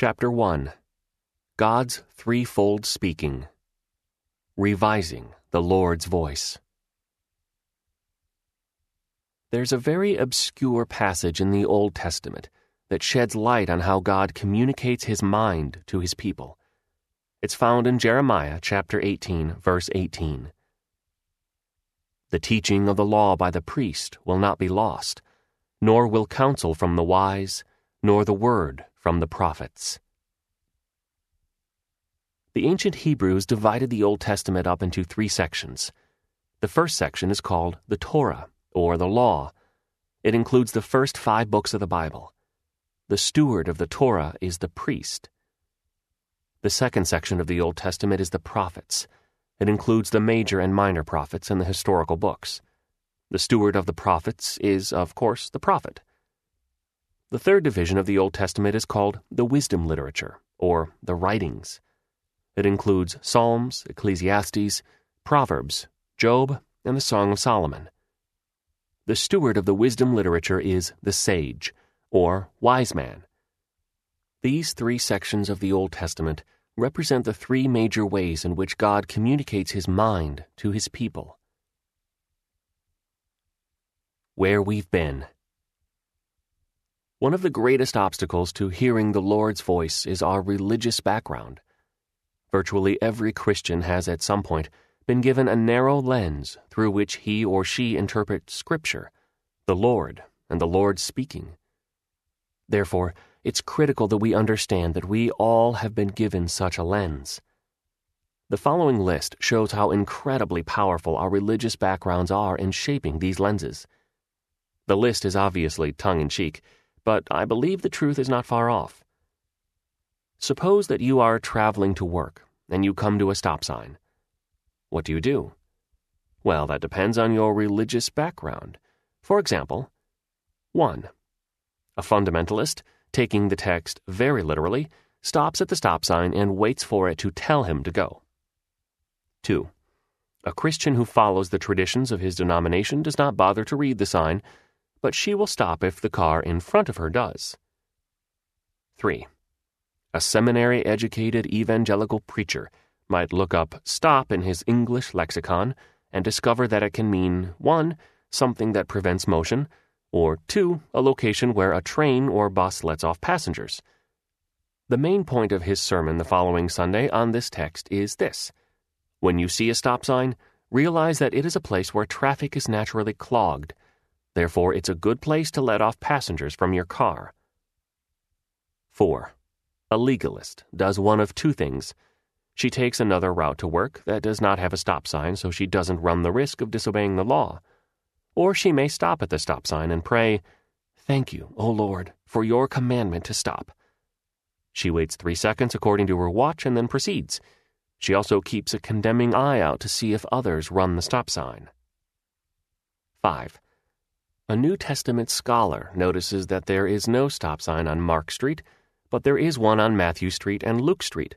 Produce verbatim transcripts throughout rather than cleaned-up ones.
Chapter one. God's Threefold Speaking. Revising the Lord's Voice. There's a very obscure passage in the Old Testament that sheds light on how God communicates His mind to His people. It's found in Jeremiah chapter eighteen, verse eighteen. The teaching of the law by the priest will not be lost, nor will counsel from the wise, nor the word from the prophets. The ancient Hebrews divided the Old Testament up into three sections. The first section is called the Torah, or the Law. It includes the first five books of the Bible. The steward of the Torah is the priest. The second section of the Old Testament is the prophets. It includes the major and minor prophets and the historical books. The steward of the prophets is, of course, the prophet. The third division of the Old Testament is called the wisdom literature, or the writings. It includes Psalms, Ecclesiastes, Proverbs, Job, and the Song of Solomon. The steward of the wisdom literature is the sage, or wise man. These three sections of the Old Testament represent the three major ways in which God communicates His mind to His people. Where we've been. One of the greatest obstacles to hearing the Lord's voice is our religious background. Virtually every Christian has at some point been given a narrow lens through which he or she interprets Scripture, the Lord, and the Lord speaking. Therefore, it's critical that we understand that we all have been given such a lens. The following list shows how incredibly powerful our religious backgrounds are in shaping these lenses. The list is obviously tongue-in-cheek, but I believe the truth is not far off. Suppose that you are traveling to work, and you come to a stop sign. What do you do? Well, that depends on your religious background. For example, one. A fundamentalist, taking the text very literally, stops at the stop sign and waits for it to tell him to go. two. A Christian who follows the traditions of his denomination does not bother to read the sign, but she will stop if the car in front of her does. three. A seminary-educated evangelical preacher might look up stop in his English lexicon and discover that it can mean one. Something that prevents motion, or two. A location where a train or bus lets off passengers. The main point of his sermon the following Sunday on this text is this: when you see a stop sign, realize that it is a place where traffic is naturally clogged. Therefore, it's a good place to let off passengers from your car. four. A legalist does one of two things. She takes another route to work that does not have a stop sign, so she doesn't run the risk of disobeying the law. Or she may stop at the stop sign and pray, "Thank you, O Lord, for your commandment to stop." She waits three seconds according to her watch and then proceeds. She also keeps a condemning eye out to see if others run the stop sign. five. A New Testament scholar notices that there is no stop sign on Mark Street, but there is one on Matthew Street and Luke Street.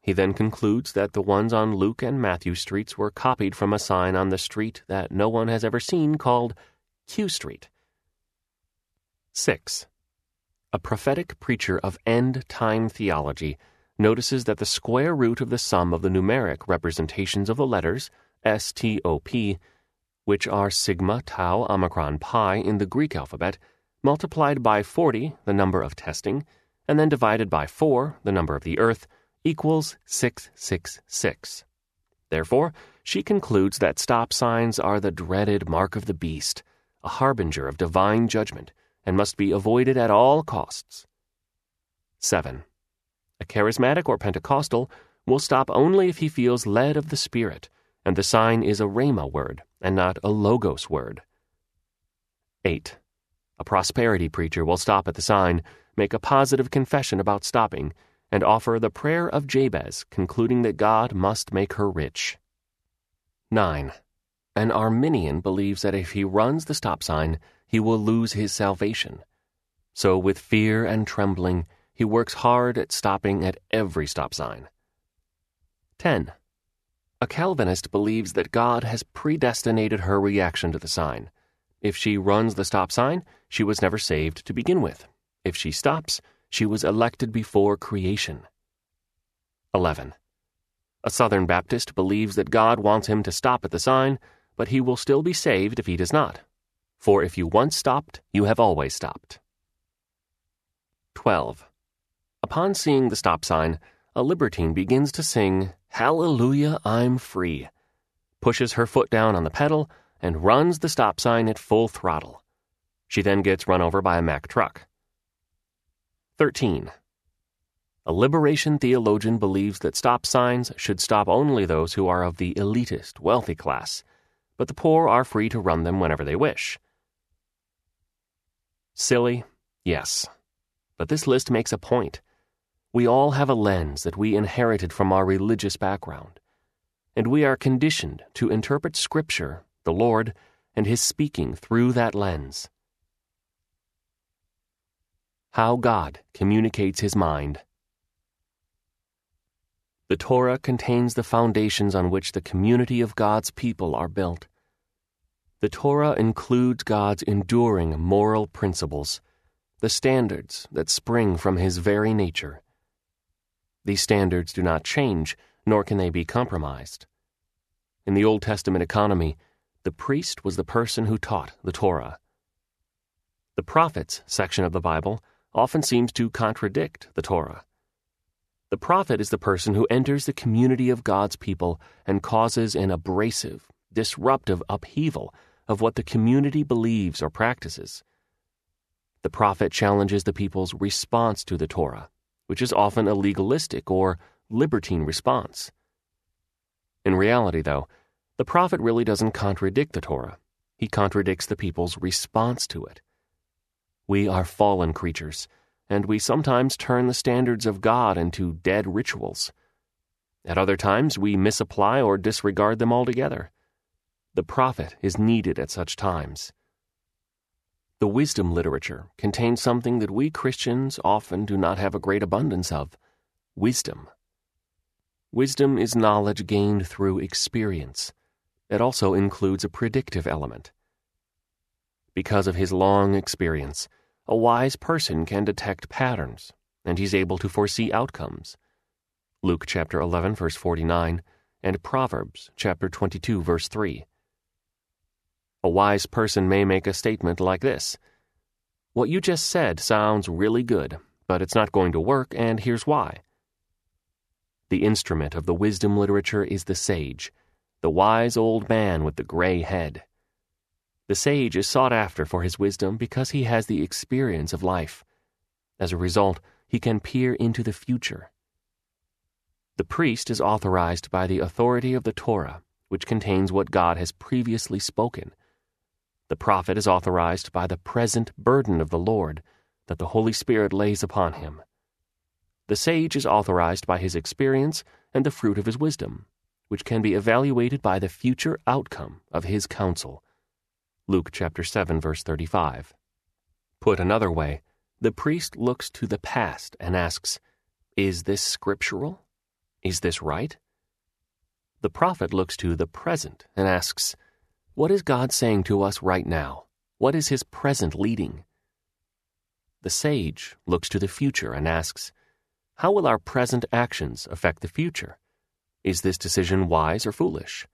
He then concludes that the ones on Luke and Matthew Streets were copied from a sign on the street that no one has ever seen called Q Street. six. A prophetic preacher of end-time theology notices that the square root of the sum of the numeric representations of the letters S T O P, which are sigma, tau, omicron, pi in the Greek alphabet, multiplied by forty, the number of testing, and then divided by four, the number of the earth, equals six six six. Therefore, she concludes that stop signs are the dreaded mark of the beast, a harbinger of divine judgment, and must be avoided at all costs. seven. A charismatic or Pentecostal will stop only if he feels led of the Spirit, and the sign is a rhema word and not a logos word. eight. A prosperity preacher will stop at the sign, make a positive confession about stopping, and offer the prayer of Jabez, concluding that God must make her rich. nine. An Arminian believes that if he runs the stop sign, he will lose his salvation. So with fear and trembling, he works hard at stopping at every stop sign. ten. A Calvinist believes that God has predestinated her reaction to the sign. If she runs the stop sign, she was never saved to begin with. If she stops, She was elected before creation. eleven. A Southern Baptist believes that God wants him to stop at the sign, but he will still be saved if he does not. For if you once stopped, you have always stopped. twelve. Upon seeing the stop sign, a libertine begins to sing, "Hallelujah, I'm free," pushes her foot down on the pedal, and runs the stop sign at full throttle. She then gets run over by a Mack truck. thirteen. A liberation theologian believes that stop signs should stop only those who are of the elitist, wealthy class, but the poor are free to run them whenever they wish. Silly, yes, but this list makes a point. We all have a lens that we inherited from our religious background, and we are conditioned to interpret Scripture, the Lord, and His speaking through that lens. How God communicates His mind. The Torah contains the foundations on which the community of God's people are built. The Torah includes God's enduring moral principles, the standards that spring from His very nature. These standards do not change, nor can they be compromised. In the Old Testament economy, the priest was the person who taught the Torah. The prophets section of the Bible often seems to contradict the Torah. The prophet is the person who enters the community of God's people and causes an abrasive, disruptive upheaval of what the community believes or practices. The prophet challenges the people's response to the Torah, which is often a legalistic or libertine response. In reality, though, the prophet really doesn't contradict the Torah. He contradicts the people's response to it. We are fallen creatures, and we sometimes turn the standards of God into dead rituals. At other times, we misapply or disregard them altogether. The prophet is needed at such times. The wisdom literature contains something that we Christians often do not have a great abundance of: wisdom. Wisdom is knowledge gained through experience. It also includes a predictive element. Because of his long experience, a wise person can detect patterns, and he's able to foresee outcomes. Luke chapter eleven, verse forty-nine, and Proverbs chapter twenty-two, verse three. A wise person may make a statement like this: "What you just said sounds really good, but it's not going to work, and here's why." The instrument of the wisdom literature is the sage, the wise old man with the gray head. The sage is sought after for his wisdom because he has the experience of life. As a result, he can peer into the future. The priest is authorized by the authority of the Torah, which contains what God has previously spoken. The prophet is authorized by the present burden of the Lord that the Holy Spirit lays upon him. The sage is authorized by his experience and the fruit of his wisdom, which can be evaluated by the future outcome of his counsel. Luke chapter seven, verse thirty-five. Put another way, the priest looks to the past and asks, "Is this scriptural? Is this right?" The prophet looks to the present and asks, "What is God saying to us right now? What is his present leading?" The sage looks to the future and asks, "How will our present actions affect the future? Is this decision wise or foolish?"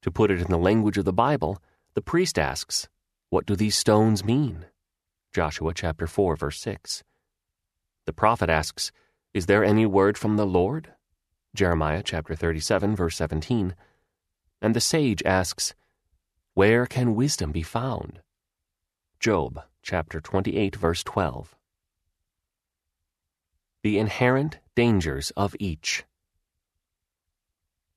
To put it in the language of the Bible, the priest asks, "What do these stones mean?" Joshua chapter four, verse six. The prophet asks, "Is there any word from the Lord?" Jeremiah chapter thirty-seven, verse seventeen. And the sage asks, "Where can wisdom be found?" Job chapter twenty-eight, verse twelve. The inherent dangers of each.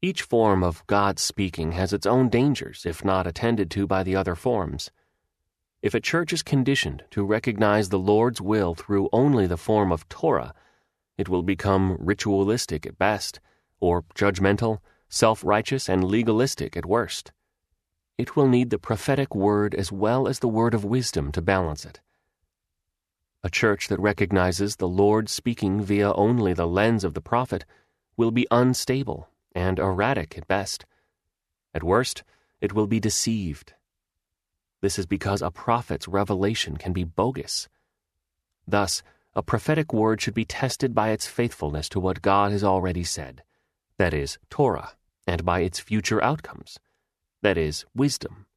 Each form of God's speaking has its own dangers if not attended to by the other forms. If a church is conditioned to recognize the Lord's will through only the form of Torah, it will become ritualistic at best, or judgmental, self-righteous, and legalistic at worst. It will need the prophetic word as well as the word of wisdom to balance it. A church that recognizes the Lord speaking via only the lens of the prophet will be unstable and erratic at best. At worst, it will be deceived. This is because a prophet's revelation can be bogus. Thus, a prophetic word should be tested by its faithfulness to what God has already said, that is, Torah, and by its future outcomes, that is, wisdom.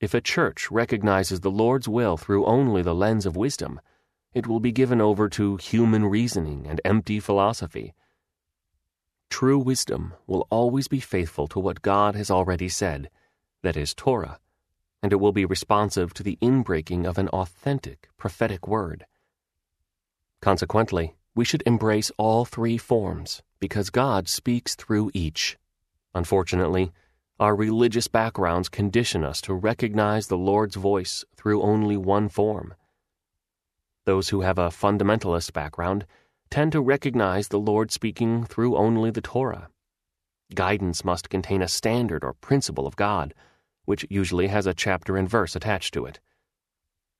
If a church recognizes the Lord's will through only the lens of wisdom, it will be given over to human reasoning and empty philosophy. True wisdom will always be faithful to what God has already said, that is, Torah, and it will be responsive to the inbreaking of an authentic prophetic word. Consequently, we should embrace all three forms, because God speaks through each. Unfortunately, our religious backgrounds condition us to recognize the Lord's voice through only one form. Those who have a fundamentalist background tend to recognize the Lord speaking through only the Torah. Guidance must contain a standard or principle of God, which usually has a chapter and verse attached to it.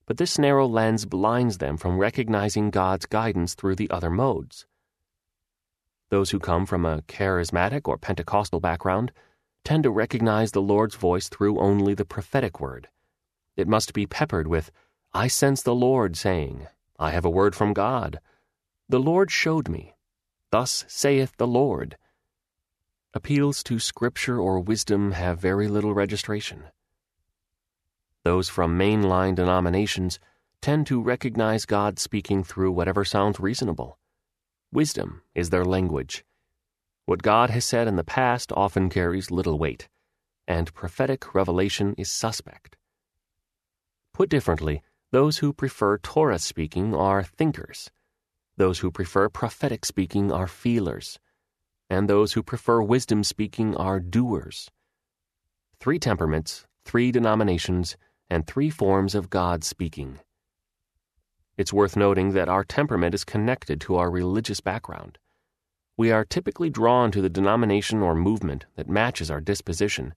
But this narrow lens blinds them from recognizing God's guidance through the other modes. Those who come from a charismatic or Pentecostal background tend to recognize the Lord's voice through only the prophetic word. It must be peppered with, "I sense the Lord saying, I have a word from God. The Lord showed me. Thus saith the Lord." Appeals to scripture or wisdom have very little registration. Those from mainline denominations tend to recognize God speaking through whatever sounds reasonable. Wisdom is their language. What God has said in the past often carries little weight, and prophetic revelation is suspect. Put differently, those who prefer Torah speaking are thinkers, those who prefer prophetic speaking are feelers, and those who prefer wisdom speaking are doers. Three temperaments, three denominations, and three forms of God speaking. It's worth noting that our temperament is connected to our religious background. We are typically drawn to the denomination or movement that matches our disposition.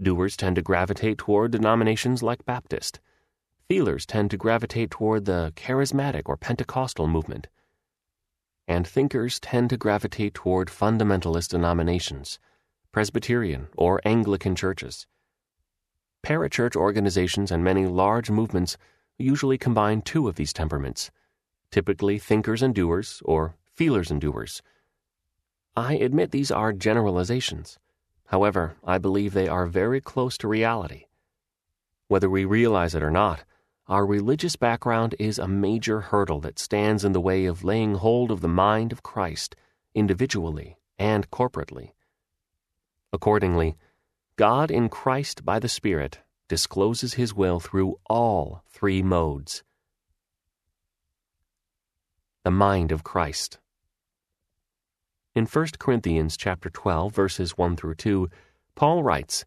Doers tend to gravitate toward denominations like Baptist. Feelers tend to gravitate toward the charismatic or Pentecostal movement. And thinkers tend to gravitate toward fundamentalist denominations, Presbyterian or Anglican churches. Parachurch organizations and many large movements usually combine two of these temperaments, typically thinkers and doers, or feelers and doers. I admit these are generalizations. However, I believe they are very close to reality. Whether we realize it or not, our religious background is a major hurdle that stands in the way of laying hold of the mind of Christ individually and corporately. Accordingly, God in Christ by the Spirit discloses His will through all three modes. The mind of Christ. In First Corinthians chapter twelve, verses one through two, Paul writes,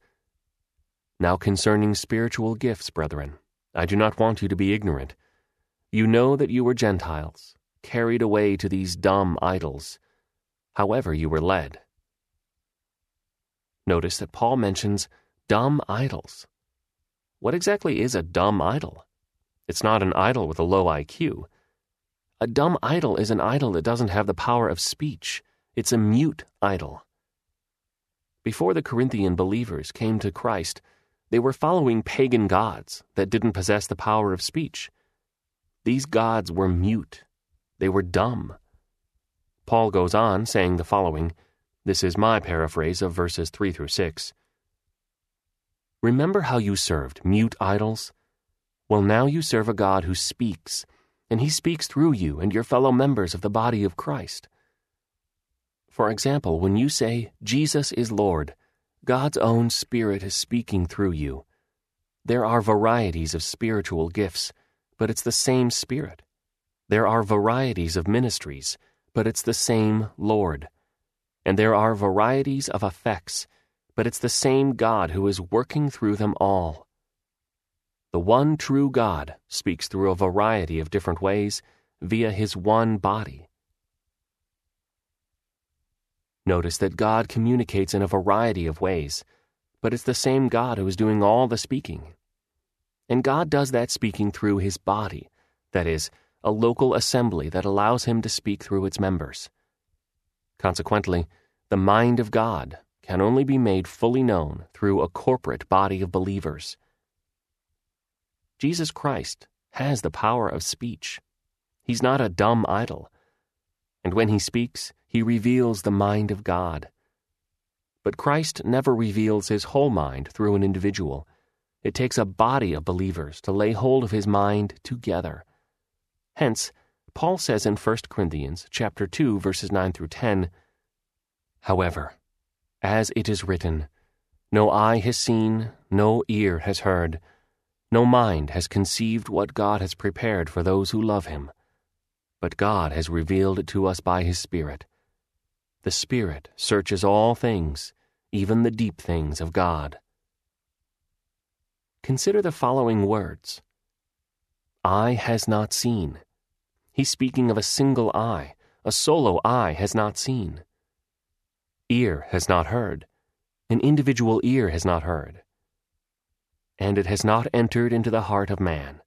"Now concerning spiritual gifts, brethren, I do not want you to be ignorant. You know that you were Gentiles, carried away to these dumb idols, however you were led." Notice that Paul mentions dumb idols. What exactly is a dumb idol? It's not an idol with a low I Q. A dumb idol is an idol that doesn't have the power of speech. It's a mute idol. Before the Corinthian believers came to Christ, they were following pagan gods that didn't possess the power of speech. These gods were mute. They were dumb. Paul goes on saying the following. This is my paraphrase of verses three through six. "Remember how you served mute idols? Well, now you serve a God who speaks, and He speaks through you and your fellow members of the body of Christ. For example, when you say, 'Jesus is Lord,' God's own Spirit is speaking through you. There are varieties of spiritual gifts, but it's the same Spirit. There are varieties of ministries, but it's the same Lord. And there are varieties of effects, but it's the same God who is working through them all. The one true God speaks through a variety of different ways via His one body." Notice that God communicates in a variety of ways, but it's the same God who is doing all the speaking. And God does that speaking through His body, that is, a local assembly that allows Him to speak through its members. Consequently, the mind of God can only be made fully known through a corporate body of believers. Jesus Christ has the power of speech. He's not a dumb idol. And when he speaks, he reveals the mind of God. But Christ never reveals his whole mind through an individual. It takes a body of believers to lay hold of his mind together. Hence, Paul says in First Corinthians chapter two, verses nine through ten, "However, as it is written, no eye has seen, no ear has heard, no mind has conceived what God has prepared for those who love him. But God has revealed it to us by his Spirit. The Spirit searches all things, even the deep things of God." Consider the following words. Eye has not seen. He's speaking of a single eye. A solo eye has not seen. Ear has not heard. An individual ear has not heard. And it has not entered into the heart of man.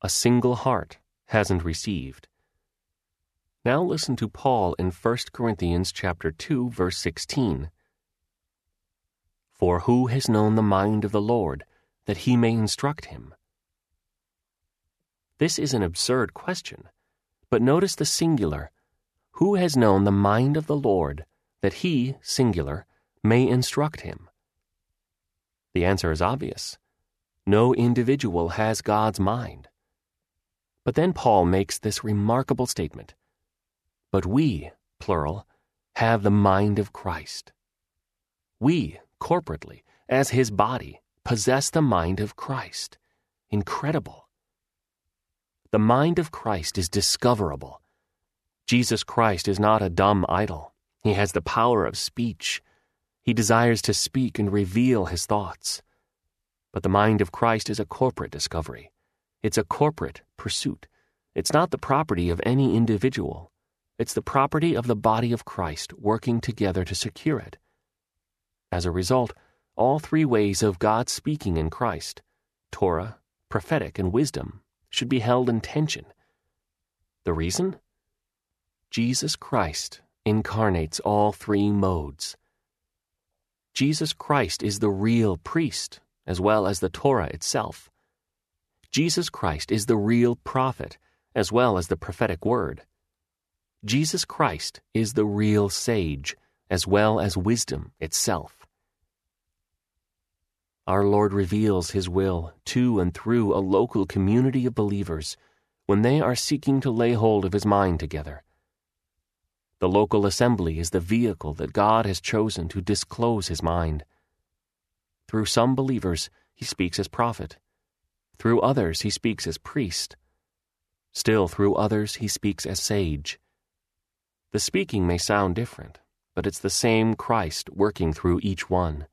A single heart hasn't received. Now listen to Paul in First Corinthians chapter two, verse sixteen. "For who has known the mind of the Lord, that he may instruct him?" This is an absurd question, but notice the singular. Who has known the mind of the Lord, that he, singular, may instruct him? The answer is obvious. No individual has God's mind. But then Paul makes this remarkable statement. "But we," plural, "have the mind of Christ." We, corporately, as his body, possess the mind of Christ. Incredible. The mind of Christ is discoverable. Jesus Christ is not a dumb idol. He has the power of speech. He desires to speak and reveal his thoughts. But the mind of Christ is a corporate discovery. It's a corporate pursuit. It's not the property of any individual. It's the property of the body of Christ working together to secure it. As a result, all three ways of God speaking in Christ, Torah, prophetic, and wisdom, should be held in tension. The reason? Jesus Christ incarnates all three modes. Jesus Christ is the real priest, as well as the Torah itself. Jesus Christ is the real prophet, as well as the prophetic word. Jesus Christ is the real sage, as well as wisdom itself. Our Lord reveals his will to and through a local community of believers when they are seeking to lay hold of his mind together. The local assembly is the vehicle that God has chosen to disclose his mind. Through some believers, he speaks as prophet. Through others, he speaks as priest. Still, through others, he speaks as sage. The speaking may sound different, but it's the same Christ working through each one.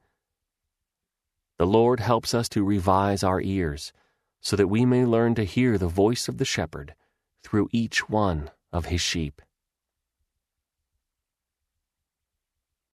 The Lord helps us to revise our ears so that we may learn to hear the voice of the shepherd through each one of his sheep.